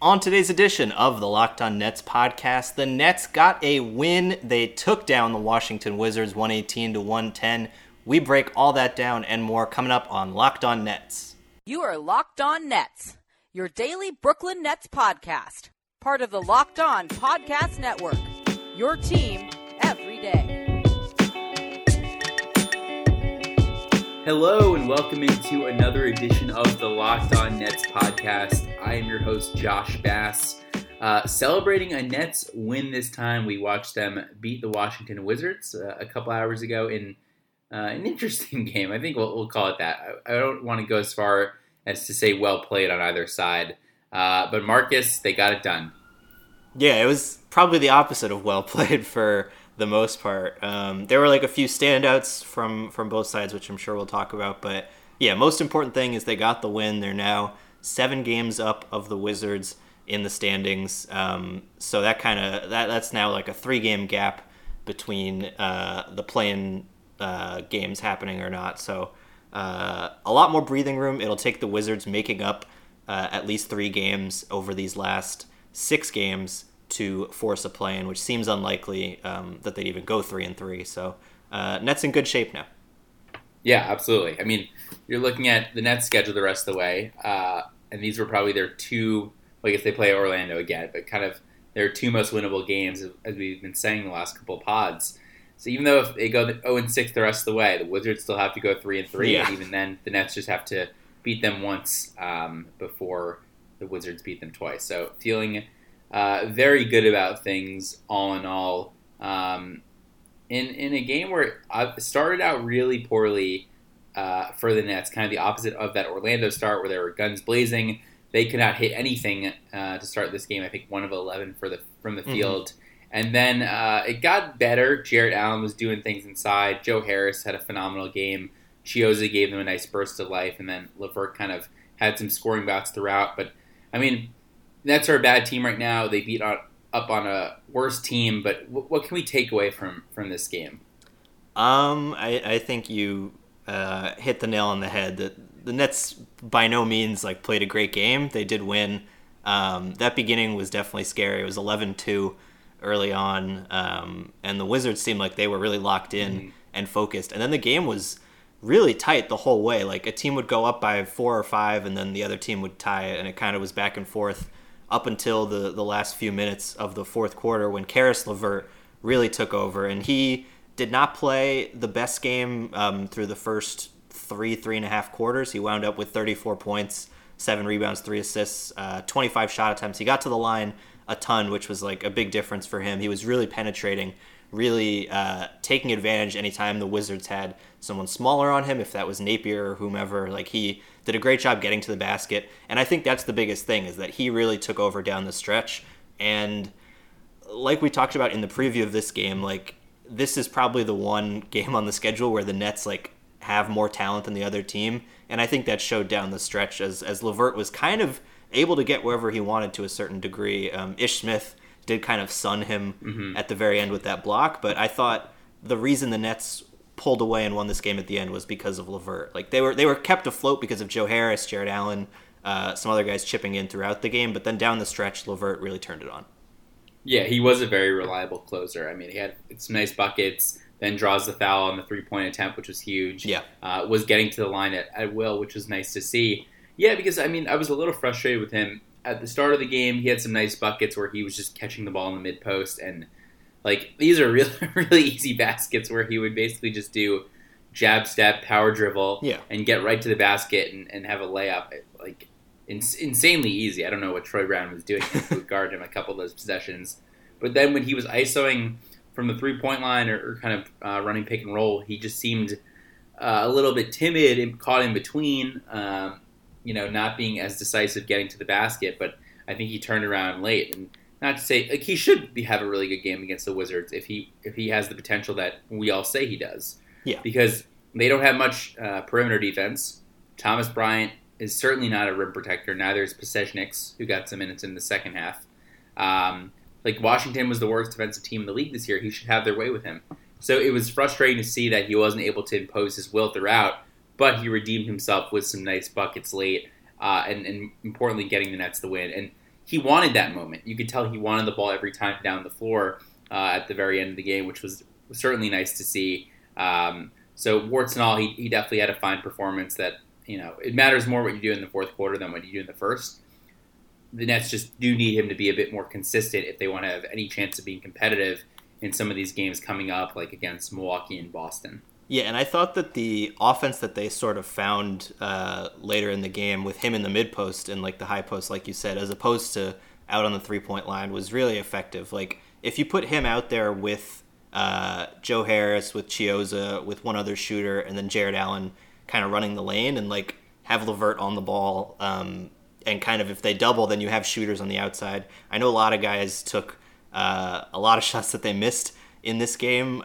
On today's edition of the Locked On Nets podcast, the Nets got a win. They took down the Washington Wizards 118-110. We break all that down and more coming up on Locked On Nets. You are Locked On Nets, your daily Brooklyn Nets podcast, part of the Locked On Podcast Network, your team every day. Hello and welcome into another edition of the Locked On Nets podcast. I am your host, Josh Bass. Celebrating a Nets win this time, we watched them beat the Washington Wizards a couple hours ago in an interesting game. I think we'll call it that. I don't want to go as far as to say well played on either side. But Marcus, they got it done. Yeah, it was probably the opposite of well played for the most part. There were like a few standouts from both sides, which I'm sure we'll talk about. But yeah, most important thing is they got the win. They're now 7 games up of the Wizards in the standings. So that kind of that's now like a 3-game gap between the play-in games happening or not. So a lot more breathing room. It'll take the Wizards making up at least 3 games over these last 6 games to force a play-in, which seems unlikely that they'd even go 3-3. So Nets in good shape now. Yeah, absolutely. I mean, you're looking at the Nets schedule the rest of the way, and these were probably their 2, well, I guess they play Orlando again, but kind of their 2 most winnable games, as we've been saying the last couple of pods. So even though if they go 0-6 the rest of the way, the Wizards still have to go 3-3, yeah. And even then the Nets just have to beat them once before the Wizards beat them twice. So feeling very good about things, all in all. In a game where it started out really poorly for the Nets, kind of the opposite of that Orlando start where there were guns blazing. They could not hit anything to start this game. I think 1 of 11 from the field. And then it got better. Jarrett Allen was doing things inside. Joe Harris had a phenomenal game. Chiozza gave them a nice burst of life. And then LeVert kind of had some scoring bouts throughout. But, I mean, Nets are a bad team right now. They beat up on a worse team, but what can we take away from this game? I think you hit the nail on the head. The Nets by no means like played a great game. They did win. That beginning was definitely scary. It was 11-2 early on, and the Wizards seemed like they were really locked in and focused. And then the game was really tight the whole way. Like a team would go up by 4 or 5, and then the other team would tie it, and it kind of was back and forth up until the last few minutes of the fourth quarter when Caris LeVert really took over. And he did not play the best game through the first 3.5 quarters. He wound up with 34 points, 7 rebounds, 3 assists, 25 shot attempts. He got to the line a ton, which was like a big difference for him. He was really penetrating, really taking advantage anytime the Wizards had someone smaller on him, if that was Napier or whomever. Like he did a great job getting to the basket, and I think that's the biggest thing, is that he really took over down the stretch. And like we talked about in the preview of this game, like this is probably the one game on the schedule where the Nets like have more talent than the other team, and I think that showed down the stretch as LeVert was kind of able to get wherever he wanted to a certain degree. Ish Smith did kind of sun him at the very end with that block, but I thought the reason the Nets pulled away and won this game at the end was because of LeVert. Like they were kept afloat because of Joe Harris, Jarrett Allen, some other guys chipping in throughout the game, but then down the stretch, LeVert really turned it on. Yeah, he was a very reliable closer. I mean, he had some nice buckets, then draws the foul on the three-point attempt, which was huge. Yeah, was getting to the line at will, which was nice to see. Yeah, because I mean, I was a little frustrated with him at the start of the game. He had some nice buckets where he was just catching the ball in the mid post, and like these are really easy baskets where he would basically just do jab, step, power dribble, and get right to the basket and have a layup. Like insanely easy. I don't know what Troy Brown was doing to guard him a couple of those possessions. But then when he was isoing from the 3-point line or kind of running pick and roll, he just seemed a little bit timid and caught in between. Not being as decisive getting to the basket. But I think he turned around late. And not to say, like, he should have a really good game against the Wizards if he has the potential that we all say he does. Yeah. Because they don't have much perimeter defense. Thomas Bryant is certainly not a rim protector. Neither is Pasečnik, who got some minutes in the second half. Washington was the worst defensive team in the league this year. He should have their way with him. So it was frustrating to see that he wasn't able to impose his will throughout, but he redeemed himself with some nice buckets late, and importantly getting the Nets the win. And he wanted that moment. You could tell he wanted the ball every time down the floor at the very end of the game, which was certainly nice to see. So warts and all, he definitely had a fine performance that, you know, it matters more what you do in the fourth quarter than what you do in the first. The Nets just do need him to be a bit more consistent if they want to have any chance of being competitive in some of these games coming up, like against Milwaukee and Boston. Yeah, and I thought that the offense that they sort of found later in the game with him in the mid post and like the high post, like you said, as opposed to out on the 3-point line, was really effective. Like if you put him out there with Joe Harris, with Chiozza, with one other shooter, and then Jarrett Allen kind of running the lane, and like have LeVert on the ball, and kind of if they double, then you have shooters on the outside. I know a lot of guys took a lot of shots that they missed in this game.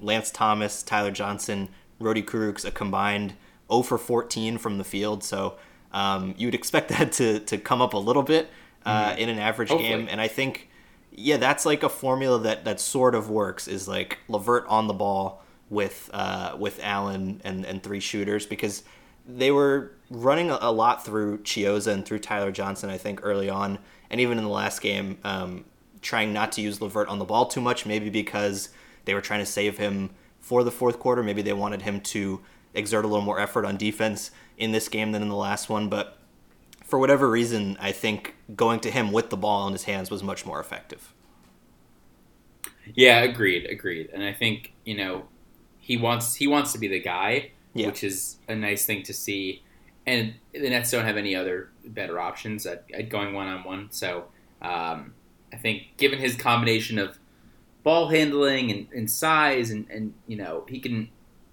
Lance Thomas, Tyler Johnson, Rodi Kurucs, a combined 0 for 14 from the field. So you would expect that to come up a little bit in an average game. And I think, yeah, that's like a formula that sort of works, is like LeVert on the ball with Allen and three shooters, because they were running a lot through Chiozza and through Tyler Johnson, I think, early on. And even in the last game, trying not to use LeVert on the ball too much, maybe because they were trying to save him for the fourth quarter. Maybe they wanted him to exert a little more effort on defense in this game than in the last one. But for whatever reason, I think going to him with the ball in his hands was much more effective. Yeah, agreed. And I think, you know, he wants to be the guy, yeah, which is a nice thing to see. And the Nets don't have any other better options at going one-on-one. So, I think given his combination of ball handling and size and, you know, he can,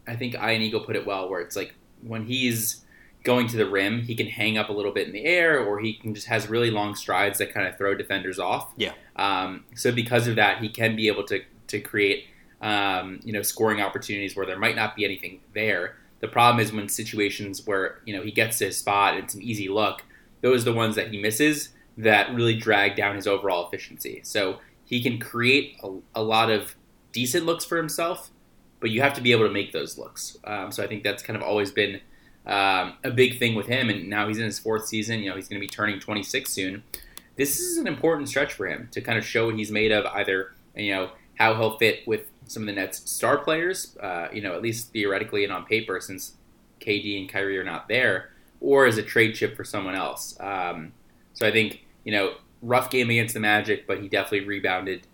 I think Ian Eagle put it well, where it's like when he's going to the rim, he can hang up a little bit in the air, or he can just has really long strides that kind of throw defenders off. Yeah. So because of that, he can be able to create, you know, scoring opportunities where there might not be anything there. The problem is when situations where, you know, he gets to his spot and it's an easy look, those are the ones that he misses that really drag down his overall efficiency. So he can create a lot of decent looks for himself, but you have to be able to make those looks. So I think that's kind of always been a big thing with him, and now he's in his fourth season. You know, he's going to be turning 26 soon. This is an important stretch for him to kind of show what he's made of, either, you know, how he'll fit with some of the Nets' star players, you know, at least theoretically and on paper, since KD and Kyrie are not there, or as a trade chip for someone else. So I think, you know, rough game against the Magic, but he definitely rebounded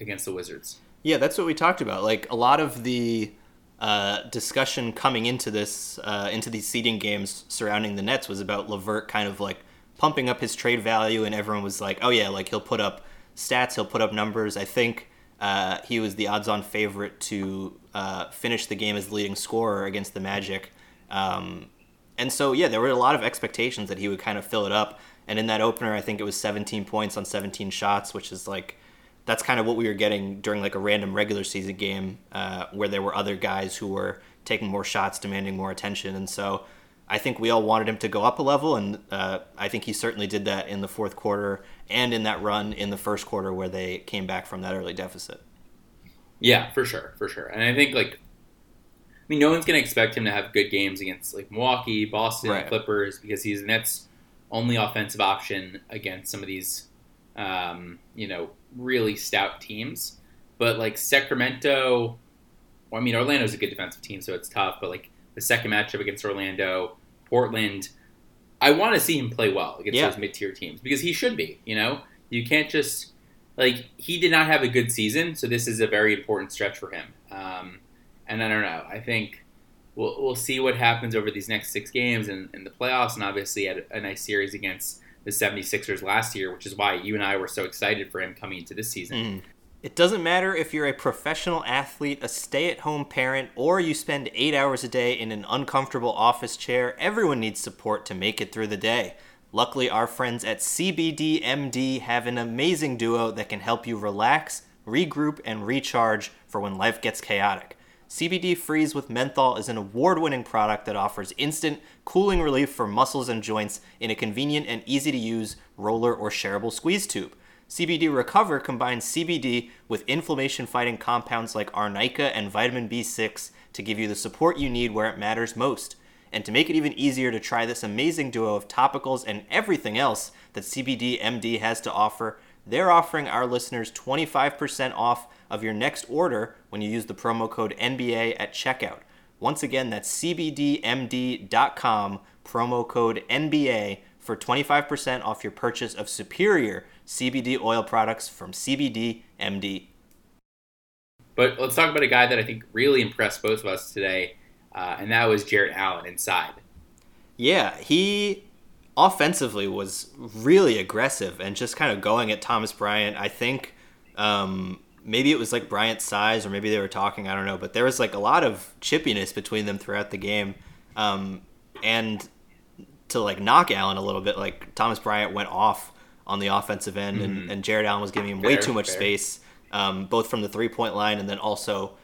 against the Wizards. Yeah, that's what we talked about. Like, a lot of the discussion coming into this, into these seeding games surrounding the Nets, was about LeVert kind of, like, pumping up his trade value, and everyone was like, oh, yeah, like, he'll put up stats, he'll put up numbers. I think he was the odds-on favorite to finish the game as the leading scorer against the Magic. And so, yeah, there were a lot of expectations that he would kind of fill it up. And in that opener, I think it was 17 points on 17 shots, which is like, that's kind of what we were getting during like a random regular season game where there were other guys who were taking more shots, demanding more attention. And so I think we all wanted him to go up a level. And I think he certainly did that in the fourth quarter and in that run in the first quarter where they came back from that early deficit. Yeah, for sure. And I think like, I mean, no one's going to expect him to have good games against like Milwaukee, Boston, right, Clippers, because he's the Nets' only offensive option against some of these, you know, really stout teams. But like Sacramento, well, I mean, Orlando's a good defensive team, so it's tough. But like the second matchup against Orlando, Portland, I want to see him play well against those mid-tier teams, because he should be. You know, you can't just like, he did not have a good season, so this is a very important stretch for him. And I don't know. I think we'll see what happens over these next six games and the playoffs, and obviously had a nice series against the 76ers last year, which is why you and I were so excited for him coming into this season. It doesn't matter if you're a professional athlete, a stay-at-home parent, or you spend 8 hours a day in an uncomfortable office chair. Everyone needs support to make it through the day. Luckily, our friends at CBDMD have an amazing duo that can help you relax, regroup, and recharge for when life gets chaotic. CBD Freeze with Menthol is an award-winning product that offers instant cooling relief for muscles and joints in a convenient and easy-to-use roller or shareable squeeze tube. CBD Recover combines CBD with inflammation-fighting compounds like arnica and vitamin B6 to give you the support you need where it matters most. And to make it even easier to try this amazing duo of topicals and everything else that CBDMD has to offer, they're offering our listeners 25% off of your next order when you use the promo code NBA at checkout. Once again, that's CBDMD.com, promo code NBA, for 25% off your purchase of superior CBD oil products from CBDMD. But let's talk about a guy that I think really impressed both of us today, and that was Jarrett Allen inside. Yeah, he offensively was really aggressive and just kind of going at Thomas Bryant. I think maybe it was like Bryant's size, or maybe they were talking, I don't know, but there was like a lot of chippiness between them throughout the game. And to like knock Allen a little bit, like Thomas Bryant went off on the offensive end, and Jarrett Allen was giving him way too much space, both from the three-point line and then also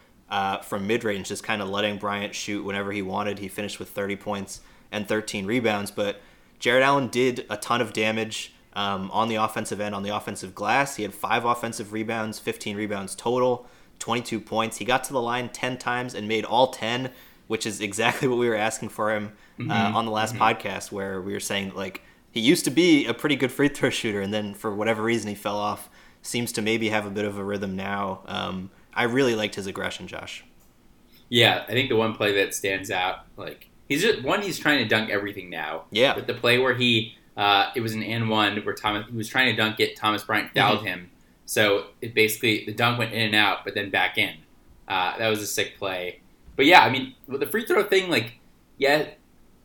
from mid-range, just kind of letting Bryant shoot whenever he wanted. He finished with 30 points and 13 rebounds, but Jarrett Allen did a ton of damage on the offensive end, on the offensive glass. He had 5 offensive rebounds, 15 rebounds total, 22 points. He got to the line 10 times and made all 10, which is exactly what we were asking for him on the last podcast, where we were saying like he used to be a pretty good free throw shooter, and then for whatever reason he fell off. Seems to maybe have a bit of a rhythm now. I really liked his aggression, Josh. Yeah, I think the one play that stands out, like he's trying to dunk everything now. Yeah. But the play where he it was an and one where he was trying to dunk it, Thomas Bryant fouled him, so it basically the dunk went in and out, but then back in. That was a sick play. But yeah, I mean, with the free throw thing, like, yeah,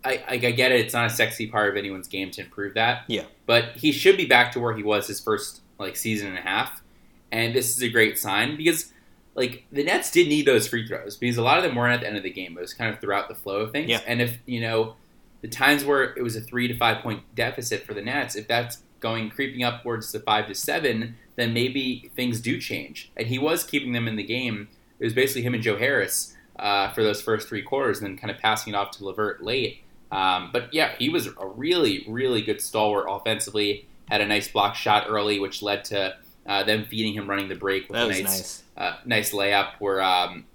I get it. It's not a sexy part of anyone's game to improve that. Yeah. But he should be back to where he was his first, like, season and a half. And this is a great sign because, like, the Nets did need those free throws because a lot of them weren't at the end of the game. It was kind of throughout the flow of things. Yeah. And if, you know, the times where it was a 3 to 5 point deficit for the Nets, if that's going creeping upwards to 5 to 7, then maybe things do change. And he was keeping them in the game. It was basically him and Joe Harris for those first 3 quarters, and then kind of passing it off to LeVert late. But yeah, he was a really, really good stalwart offensively. Had a nice block shot early, which led to them feeding him running the break with a nice layup where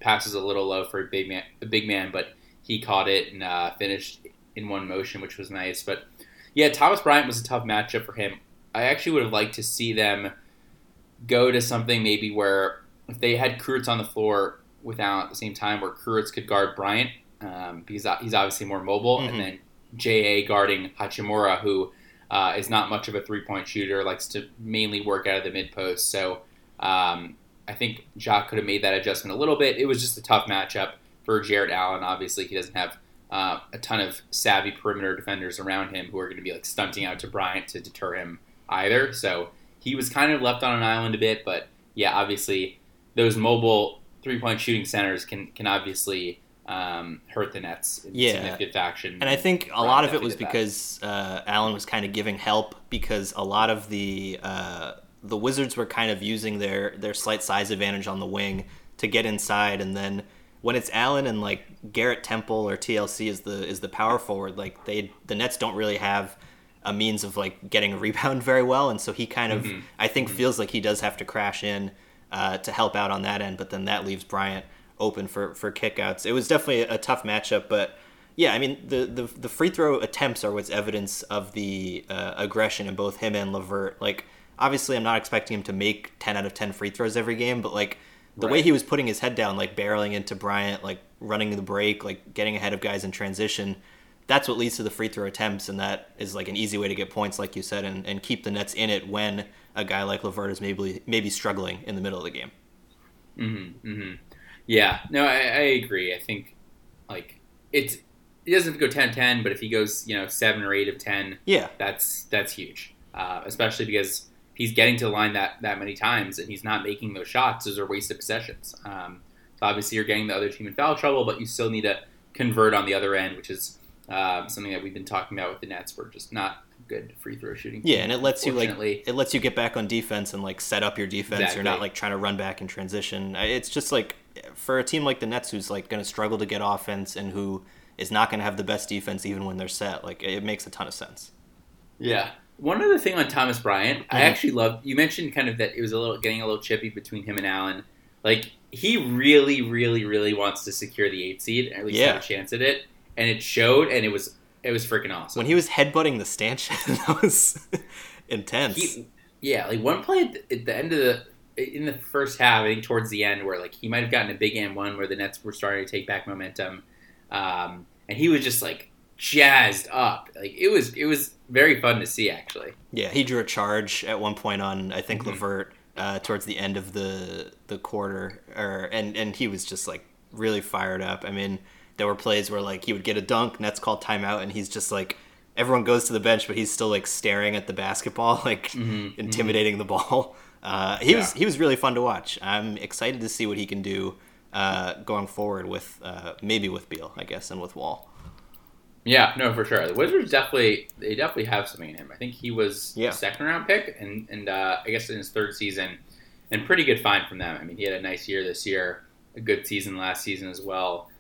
pass was a little low for a big man, but he caught it and finished in one motion, which was nice. But yeah, Thomas Bryant was a tough matchup for him. I actually would have liked to see them go to something maybe where if they had Kurucs on the floor with Allen at the same time, where Kurucs could guard Bryant because he's obviously more mobile, and then J.A. guarding Hachimura, who is not much of a three-point shooter, likes to mainly work out of the mid-post. So I think Ja could have made that adjustment a little bit. It was just a tough matchup for Jarrett Allen. Obviously, he doesn't have a ton of savvy perimeter defenders around him who are going to be like stunting out to Bryant to deter him either. So he was kind of left on an island a bit, but yeah, obviously those mobile three-point shooting centers can obviously hurt the Nets in significant fashion. And I think a lot of it was because Allen was kind of giving help, because a lot of the Wizards were kind of using their slight size advantage on the wing to get inside, and then when it's Allen and like Garrett Temple or TLC is the power forward, like the Nets don't really have a means of like getting a rebound very well, and so he kind of I think feels like he does have to crash in to help out on that end, but then that leaves Bryant open for kickouts. It was definitely a tough matchup, but yeah, I mean, the free throw attempts are what's evidence of the aggression in both him and LeVert. Like, obviously, I'm not expecting him to make 10 out of 10 free throws every game, but like the way he was putting his head down, like barreling into Bryant, like running the break, like getting ahead of guys in transition, that's what leads to the free throw attempts, and that is like an easy way to get points, like you said, and keep the Nets in it when a guy like LeVert is maybe struggling in the middle of the game. Yeah, no, I agree. I think like it doesn't go 10-10, but if he goes 7 or 8 of 10, yeah, that's huge. Especially because he's getting to the line that many times and he's not making those shots. Those are wasted possessions. So obviously you're getting the other team in foul trouble, but you still need to convert on the other end, which is something that we've been talking about with the Nets. We're just not good free throw shooting. Yeah, and it lets you get back on defense and like set up your defense. Exactly. You're not like trying to run back in transition. It's just like for a team like the Nets who's like going to struggle to get offense and who is not going to have the best defense even when they're set, like it makes a ton of sense. Yeah. One other thing on Thomas Bryant, I actually loved. You mentioned kind of that it was getting a little chippy between him and Allen. Like he really, really, really wants to secure the 8 seed, or at least have a chance at it. and it showed, and it was freaking awesome. When he was headbutting the stanchion, that was intense. Like one play at the end of in the first half, I think towards the end, where like he might have gotten a big and one where the Nets were starting to take back momentum, and he was just like jazzed up. Like it was very fun to see, actually. Yeah, he drew a charge at one point on I think LeVert towards the end of the quarter, and he was just like really fired up. I mean, there were plays where like he would get a dunk, Nets called timeout, and he's just like, everyone goes to the bench, but he's still like staring at the basketball, like intimidating the ball. He was really fun to watch. I'm excited to see what he can do going forward with maybe with Beal, I guess, and with Wall. Yeah, no, for sure. The Wizards definitely have something in him. I think he was a second-round pick, and I guess in his third season, and pretty good find from them. I mean, he had a nice year this year, a good season last season as well.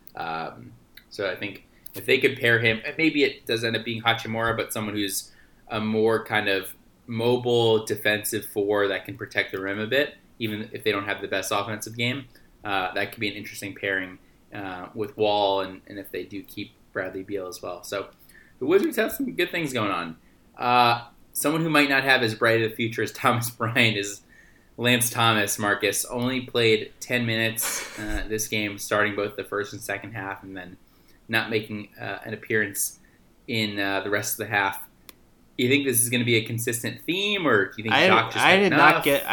So I think if they could pair him, maybe it does end up being Hachimura, but someone who's a more kind of mobile defensive four that can protect the rim a bit, even if they don't have the best offensive game. That could be an interesting pairing with Wall, and if they do keep Bradley Beal as well. So the Wizards have some good things going on. Someone who might not have as bright of a future as Thomas Bryant is Lance Thomas. Marcus only played 10 minutes this game, starting both the first and second half, and then not making an appearance in the rest of the half. You think this is going to be a consistent theme, or do you think Doc just I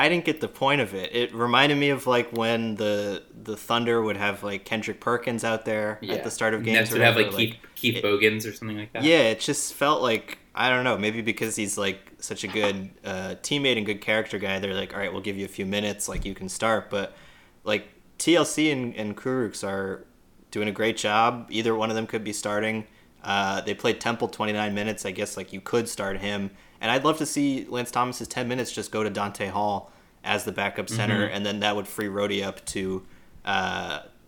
didn't get the point of it. It reminded me of like when the Thunder would have like Kendrick Perkins out there at the start of games. Nets would have Keith Bogans or something like that. Yeah, it just felt like, I don't know, maybe because he's like such a good teammate and good character guy, they're like, all right, we'll give you a few minutes, like you can start. But like TLC and Kurucs are doing a great job. Either one of them could be starting. They played Temple 29 minutes. I guess like you could start him, and I'd love to see Lance Thomas's 10 minutes just go to Dante Hall as the backup center, and then that would free Rodi up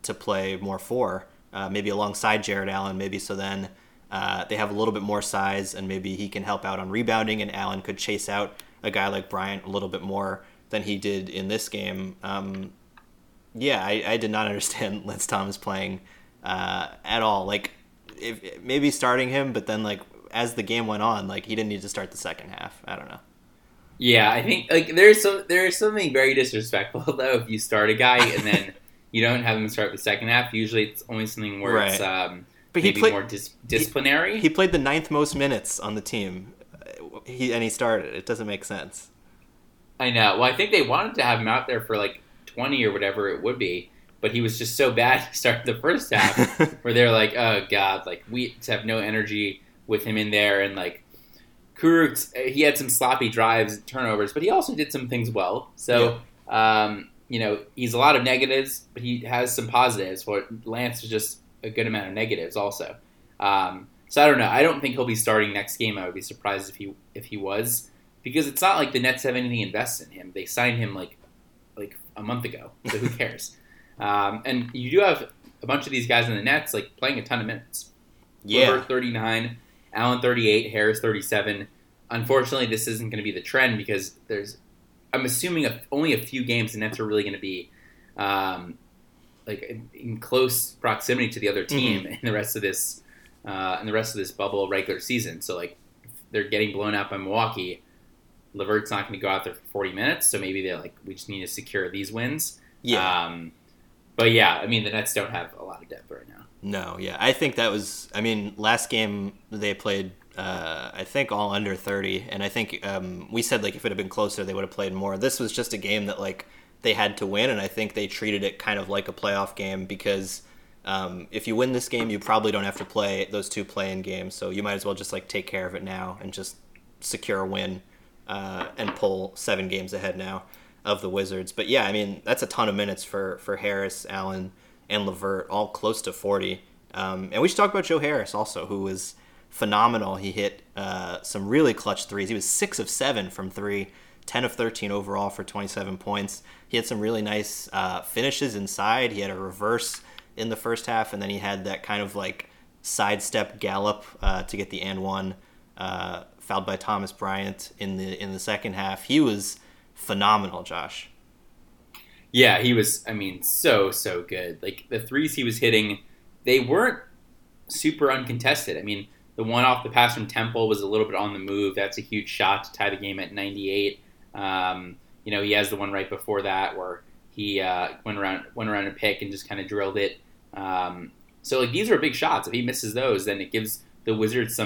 to play more four, maybe alongside Jarrett Allen, maybe. So then they have a little bit more size, and maybe he can help out on rebounding, and Allen could chase out a guy like Bryant a little bit more than he did in this game. I did not understand Lance Thomas playing at all. Like, if maybe starting him, but then like as the game went on, like he didn't need to start the second half. I don't know. Yeah, I think like there's something very disrespectful though if you start a guy and then you don't have him start the second half. Usually it's only something where it's but maybe more disciplinary. He played the ninth most minutes on the team. He started. It doesn't make sense. I know. Well, I think they wanted to have him out there for like 20 or whatever it would be. But he was just so bad he started the first half where they're like, oh, God, like we have no energy with him in there. And like Kurucs, he had some sloppy drives and turnovers, but he also did some things well. So, he's a lot of negatives, but he has some positives. Where Lance was just a good amount of negatives also. So I don't know. I don't think he'll be starting next game. I would be surprised if he was, because it's not like the Nets have anything invested in him. They signed him like a month ago, so who cares? And you do have a bunch of these guys in the Nets like playing a ton of minutes. Yeah. LeVert 39, Allen 38, Harris 37. Unfortunately, this isn't going to be the trend because I'm assuming only a few games the Nets are really going to be in close proximity to the other team in the rest of this bubble regular season. So like if they're getting blown out by Milwaukee, LeVert's not going to go out there for 40 minutes. So maybe they're like, we just need to secure these wins. Yeah. But yeah, I mean, the Nets don't have a lot of depth right now. No, yeah. I think that was, I mean, last game they played, I think, all under 30. And I think we said, like, if it had been closer, they would have played more. This was just a game that, like, they had to win. And I think they treated it kind of like a playoff game because if you win this game, you probably don't have to play those two play-in games. So you might as well just, like, take care of it now and just secure a win and pull 7 games ahead now of the Wizards. But yeah, I mean, that's a ton of minutes for Harris, Allen, and LeVert, all close to 40. And we should talk about Joe Harris also, who was phenomenal. He hit some really clutch threes. He was 6 of 7 from 3, 10 of 13 overall for 27 points. He had some really nice finishes inside. He had a reverse in the first half, and then he had that kind of like sidestep gallop to get the and one, fouled by Thomas Bryant in the second half. He was phenomenal, Josh. Yeah, he was, I mean, so good. Like the threes he was hitting, they weren't super uncontested. I mean, the one off the pass from Temple was a little bit on the move. That's a huge shot to tie the game at 98. You know, he has the one right before that where he went around a pick and just kind of drilled it. So like these are big shots. If he misses those, then it gives the Wizards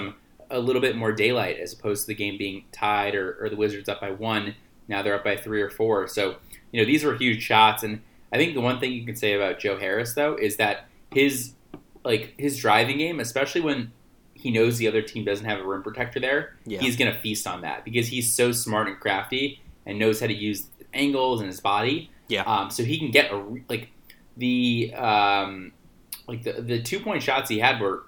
a little bit more daylight as opposed to the game being tied or the Wizards up by one. Now they're up by 3 or 4. So, you know, these were huge shots. And I think the one thing you can say about Joe Harris, though, is that his driving game, especially when he knows the other team doesn't have a rim protector there, he's going to feast on that because he's so smart and crafty and knows how to use angles and his body. Yeah. So he can get the 2-point shots he had were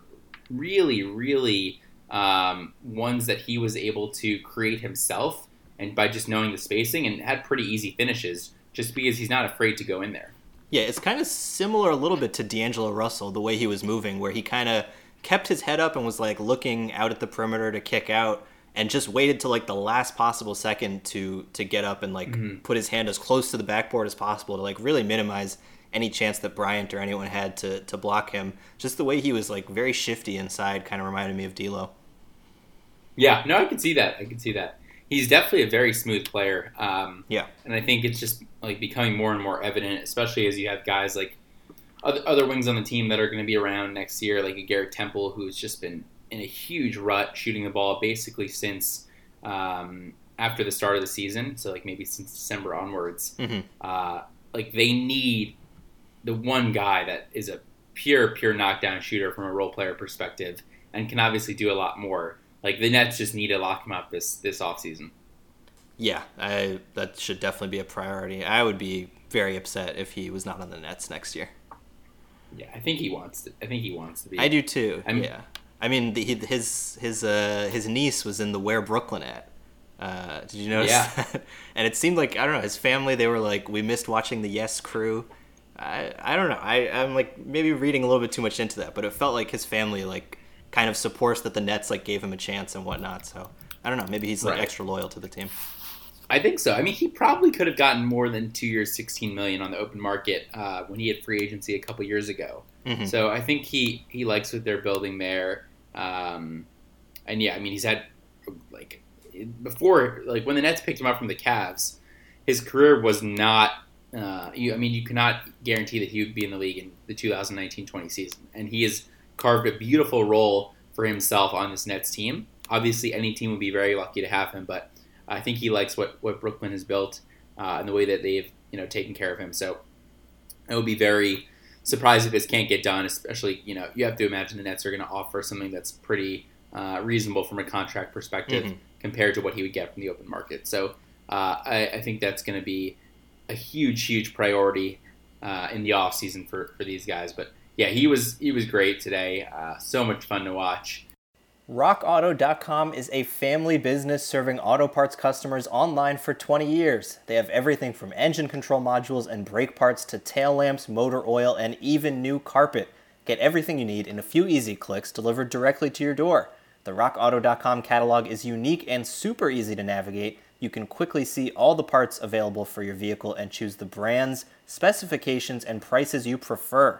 really, really ones that he was able to create himself and by just knowing the spacing and had pretty easy finishes just because he's not afraid to go in there. Yeah, it's kind of similar a little bit to D'Angelo Russell, the way he was moving, where he kind of kept his head up and was like looking out at the perimeter to kick out and just waited till like the last possible second to get up and put his hand as close to the backboard as possible to like really minimize any chance that Bryant or anyone had to block him. Just the way he was like very shifty inside kind of reminded me of D'Lo. Yeah, no, I could see that. He's definitely a very smooth player. And I think it's just like becoming more and more evident, especially as you have guys like other wings on the team that are going to be around next year, like a Garrett Temple, who's just been in a huge rut shooting the ball basically since after the start of the season. So like maybe since December onwards, they need the one guy that is a pure knockdown shooter from a role player perspective and can obviously do a lot more. Like the Nets just need to lock him up this offseason. Yeah, that should definitely be a priority. I would be very upset if he was not on the Nets next year. Yeah, I think he wants to be. I do too. I mean, his niece was in the Where Brooklyn At. Did you notice that? And it seemed like, I don't know, his family, they were like, we missed watching the Yes Crew. I don't know. I'm like maybe reading a little bit too much into that, but it felt like his family like kind of supports that the Nets like gave him a chance and whatnot. So I don't know. Maybe he's like extra loyal to the team. I think so. I mean, he probably could have gotten more than 2 years, $16 million on the open market when he had free agency a couple years ago. Mm-hmm. So I think he likes what they're building there. And yeah, I mean, he's had when the Nets picked him up from the Cavs, his career was not. You cannot guarantee that he would be in the league in the 2019-20 season. And he has carved a beautiful role for himself on this Nets team. Obviously, any team would be very lucky to have him, but I think he likes what Brooklyn has built and the way that they've taken care of him. So I would be very surprised if this can't get done, especially, you have to imagine the Nets are going to offer something that's pretty reasonable from a contract perspective compared to what he would get from the open market. So I think that's going to be a huge, huge priority in the offseason for these guys. But yeah, he was great today. So much fun to watch. Rockauto.com is a family business serving auto parts customers online for 20 years. They have everything from engine control modules and brake parts to tail lamps, motor oil, and even new carpet. Get everything you need in a few easy clicks delivered directly to your door. The Rockauto.com catalog is unique and super easy to navigate. You can quickly see all the parts available for your vehicle and choose the brands, specifications, and prices you prefer.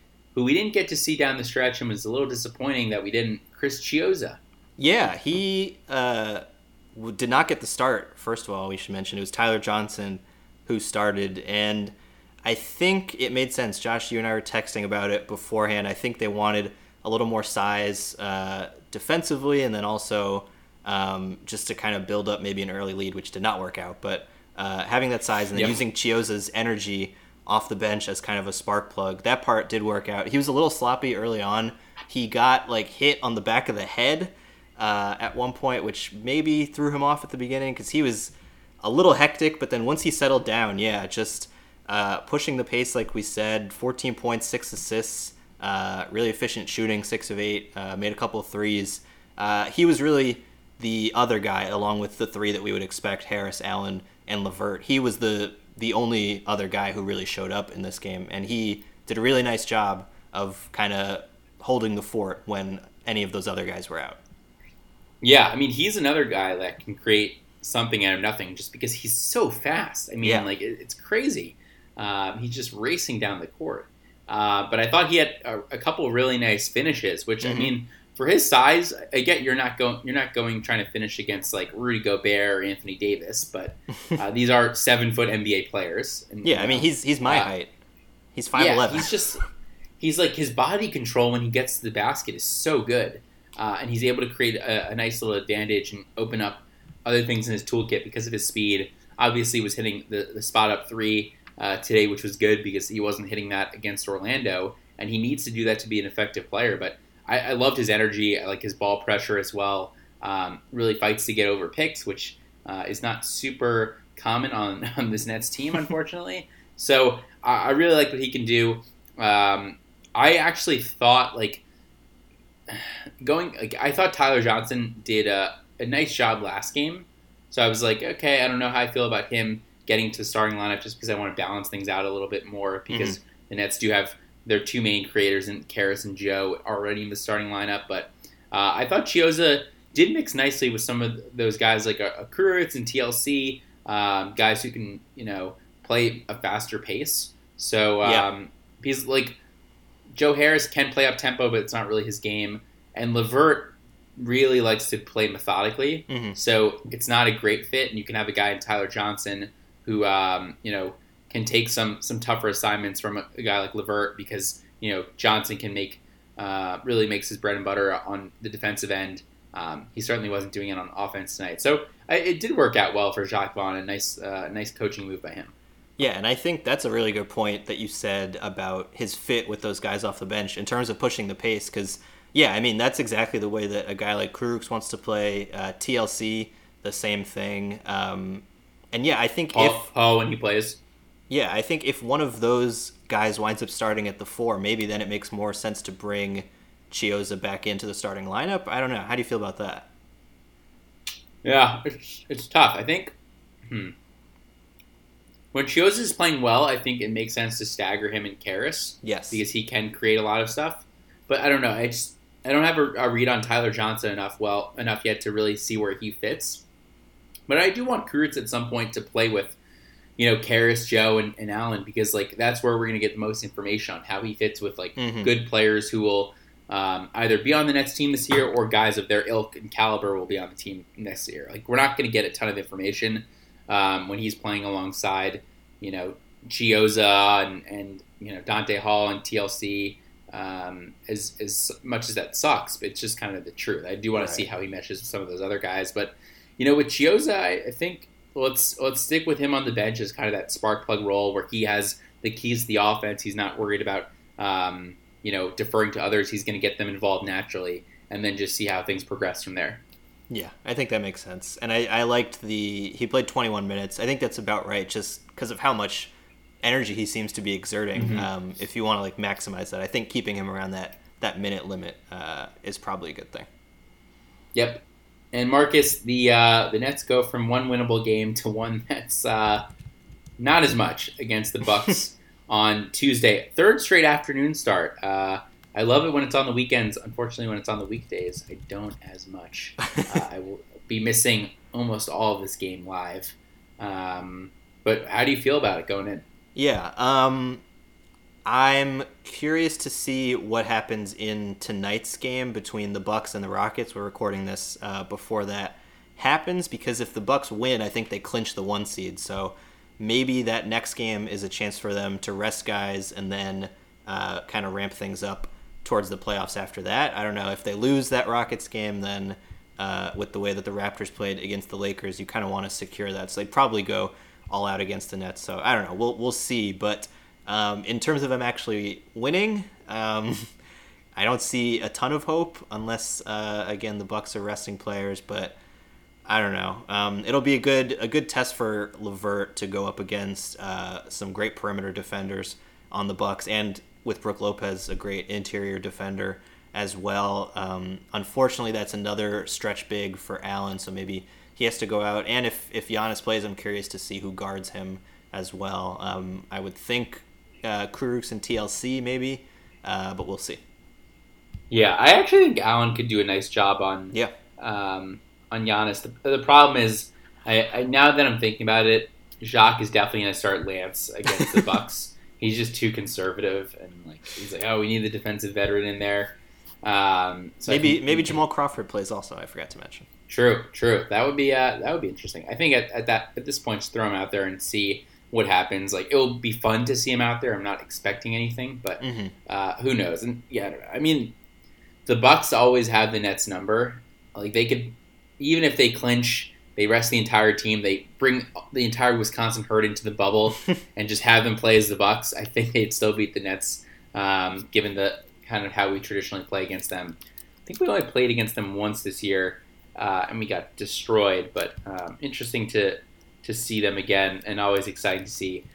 who we didn't get to see down the stretch and was a little disappointing that we didn't, Chris Chiozza. Yeah, he did not get the start, first of all, we should mention. It was Tyler Johnson who started, and I think it made sense. Josh, you and I were texting about it beforehand. I think they wanted a little more size defensively and then also just to kind of build up maybe an early lead, which did not work out. But having that size and then using Chiozza's energy off the bench as kind of a spark plug, that part did work out. He was a little sloppy early on. He got hit on the back of the head at one point, which maybe threw him off at the beginning because he was a little hectic. But then once he settled down, pushing the pace like we said, 14 points, 6 assists, really efficient shooting, 6 of 8, made a couple of threes. He was really the other guy, along with the three that we would expect, Harris, Allen, and LeVert. He was the only other guy who really showed up in this game, and he did a really nice job of kind of holding the fort when any of those other guys were out. Yeah, I mean, he's another guy that can create something out of nothing just because he's so fast. I mean, like, it's crazy. He's just racing down the court. But I thought he had a couple of really nice finishes, which, I mean, for his size, I get you're not going trying to finish against like Rudy Gobert or Anthony Davis, but these are 7-foot NBA players. And, I mean, he's my height. He's 5'11". He's like, his body control when he gets to the basket is so good. And he's able to create a nice little advantage and open up other things in his toolkit because of his speed. Obviously, he was hitting the spot-up three today, which was good because he wasn't hitting that against Orlando, and he needs to do that to be an effective player. But I loved his energy. I like his ball pressure as well. Really fights to get over picks, which is not super common on this Nets team, unfortunately. So I really like what he can do. I actually thought, like, I thought Tyler Johnson did a nice job last game, so I was like, okay, I don't know how I feel about him getting to the starting lineup just because I want to balance things out a little bit more because the Nets do have their two main creators, and Caris and Joe, already in the starting lineup. But I thought Chiozza did mix nicely with some of those guys like a Kurucs and TLC, guys who can, you know, play a faster pace. So he's like, Joe Harris can play up tempo, but it's not really his game. And LeVert really likes to play methodically, so it's not a great fit. And you can have a guy in Tyler Johnson who, you know, can take some tougher assignments from a guy like LeVert because, you know, Johnson can make really makes his bread and butter on the defensive end. He certainly wasn't doing it on offense tonight, so it did work out well for Jacques Vaughn. A nice coaching move by him. Yeah, and I think that's a really good point that you said about his fit with those guys off the bench in terms of pushing the pace because, yeah, I mean, that's exactly the way that a guy like Kurucs wants to play. TLC, the same thing. And, yeah, I think when he plays. Yeah, I think if one of those guys winds up starting at the four, maybe then it makes more sense to bring Chiozza back into the starting lineup. I don't know. How do you feel about that? Yeah, it's tough. I think when Chiozza is playing well, I think it makes sense to stagger him and Caris. Yes. Because he can create a lot of stuff. But I don't know. I don't have a read on Tyler Johnson enough yet to really see where he fits. But I do want Kurucs at some point to play with, you know, Caris, Joe, and Allen, because like that's where we're going to get the most information on how he fits with like good players who will either be on the Nets team this year or guys of their ilk and caliber will be on the team next year. Like, we're not going to get a ton of information when he's playing alongside, you know, Chiozza and you know, Dante Hall and TLC, as much as that sucks, but it's just kind of the truth. I do want to see how he meshes with some of those other guys, but you know, with Chiozza, I think let's stick with him on the bench as kind of that spark plug role where he has the keys to the offense. He's not worried about, you know, deferring to others. He's going to get them involved naturally and then just see how things progress from there. Yeah, I think that makes sense. And I liked he played 21 minutes. I think that's about right, just because of how much energy he seems to be exerting. If you want to, like, maximize that, I think keeping him around that minute limit is probably a good thing. Yep. And Marcus, the Nets go from one winnable game to one that's not as much against the Bucks on Tuesday. Third straight afternoon start. I love it when it's on the weekends. Unfortunately, when it's on the weekdays, I don't as much. I will be missing almost all of this game live. But how do you feel about it going in? Yeah, I'm curious to see what happens in tonight's game between the Bucks and the Rockets. We're recording this before that happens, because if the Bucks win, I think they clinch the 1 seed. So maybe that next game is a chance for them to rest guys and then kind of ramp things up towards the playoffs after that. I don't know. If they lose that Rockets game, then with the way that the Raptors played against the Lakers, you kind of want to secure that. So they probably go all out against the Nets. So I don't know. We'll see. But in terms of them actually winning, I don't see a ton of hope unless, again, the Bucks are resting players. But I don't know. It'll be a good test for LeVert to go up against some great perimeter defenders on the Bucks, and with Brooke Lopez, a great interior defender. as well. Unfortunately, that's another stretch big for Allen, so maybe he has to go out. And if Giannis plays, I'm curious to see who guards him as well. I would think Kurucs and TLC maybe, but we'll see. Yeah, I actually think Allen could do a nice job on Giannis. The problem is, I now that I'm thinking about it, Jacques is definitely going to start Lance against the Bucks. He's just too conservative, and he's like, oh, we need the defensive veteran in there. So maybe Jamal Crawford plays also. I forgot to mention. True. That would be interesting. I think at this point, just throw him out there and see what happens. Like, it'll be fun to see him out there. I'm not expecting anything, but who knows? And yeah, I don't know. I mean, the Bucks always have the Nets number. Like, they could, even if they clinch, they rest the entire team. They bring the entire Wisconsin herd into the bubble and just have them play as the Bucks. I think they'd still beat the Nets, given the kind of how we traditionally play against them. I think we only played against them once this year, and we got destroyed. But interesting to see them again, and always exciting to see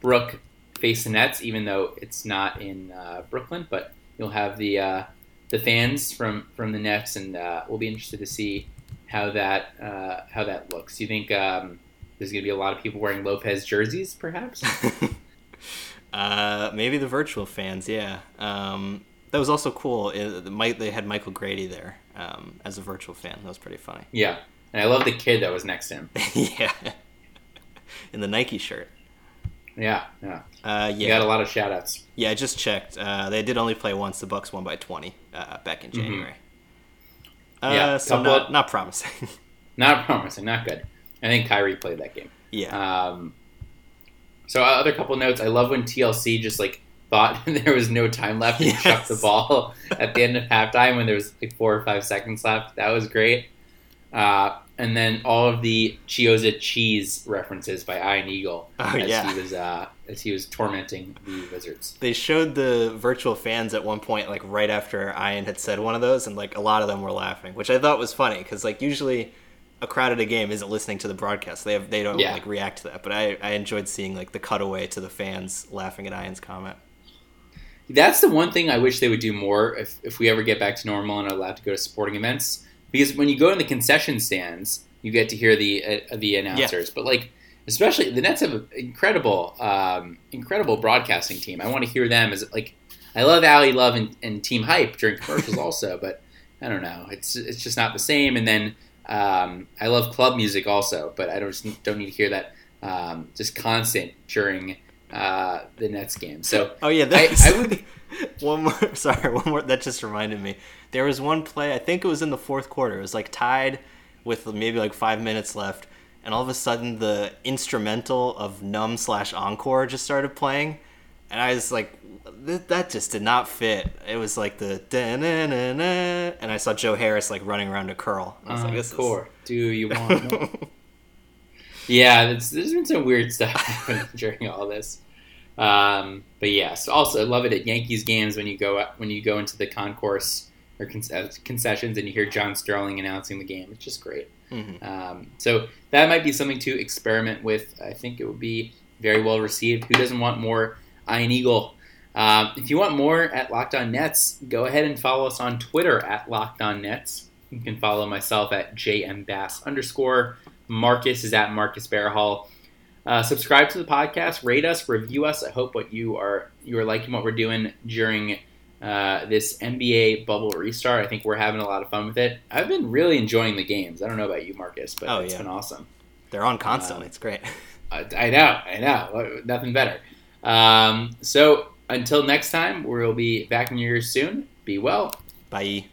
Brooke face the Nets, even though it's not in Brooklyn. But you'll have the fans from the Nets, and we'll be interested to see how that looks. Do you think there's going to be a lot of people wearing Lopez jerseys, perhaps? Maybe the virtual fans, yeah. That was also cool. They had Michael Grady there as a virtual fan. That was pretty funny. Yeah, and I love the kid that was next to him. Yeah, in the Nike shirt. Yeah. You got a lot of shout-outs. Yeah, I just checked. They did only play once. The Bucks won by 20 back in January. So not promising. Not promising, not good. I think Kyrie played that game. Yeah. So other couple notes. I love when TLC just thought there was no time left and chucked the ball at the end of halftime when there was 4 or 5 seconds left. That was great. And then all of the Chiozza cheese references by Ian Eagle as he was tormenting the Wizards. They showed the virtual fans at one point, right after Ian had said one of those, and a lot of them were laughing, which I thought was funny because usually a crowd at a game isn't listening to the broadcast. They don't react to that. But I enjoyed seeing the cutaway to the fans laughing at Ian's comment. That's the one thing I wish they would do more if we ever get back to normal and are allowed to go to sporting events. Because when you go in the concession stands, you get to hear the announcers. Yeah. But especially the Nets have an incredible broadcasting team. I want to hear them as I love Allie Love and Team Hype during commercials also. But I don't know, it's just not the same. And then I love club music also, but I don't need to hear that just constant during the Nets game. So I would. One more. That just reminded me. There was one play, I think it was in the fourth quarter. It was tied with maybe 5 minutes left. And all of a sudden the instrumental of Numb/Encore just started playing. And I was like, that just did not fit. It was the da-na-na-na. And I saw Joe Harris running around a curl. And I was Encore. Do you want more? Yeah, there's been some weird stuff happening during all this. But yes, also I love it at Yankees games when you go into the concourse or concessions and you hear John Sterling announcing the game. It's just great. Mm-hmm. So that might be something to experiment with. I think it would be very well received. Who doesn't want more Ian Eagle? If you want more at Locked On Nets, go ahead and follow us on Twitter at Locked On Nets. You can follow myself at jmbass_. Marcus is at Marcus Bearhall. Subscribe to the podcast, rate us, review us. I hope what you are liking what we're doing during this NBA bubble restart. I think we're having a lot of fun with it. I've been really enjoying the games. I don't know about you, Marcus, but it's been awesome. They're on constantly. It's great. I know. Nothing better. So until next time, we'll be back in your ears soon. Be well. Bye.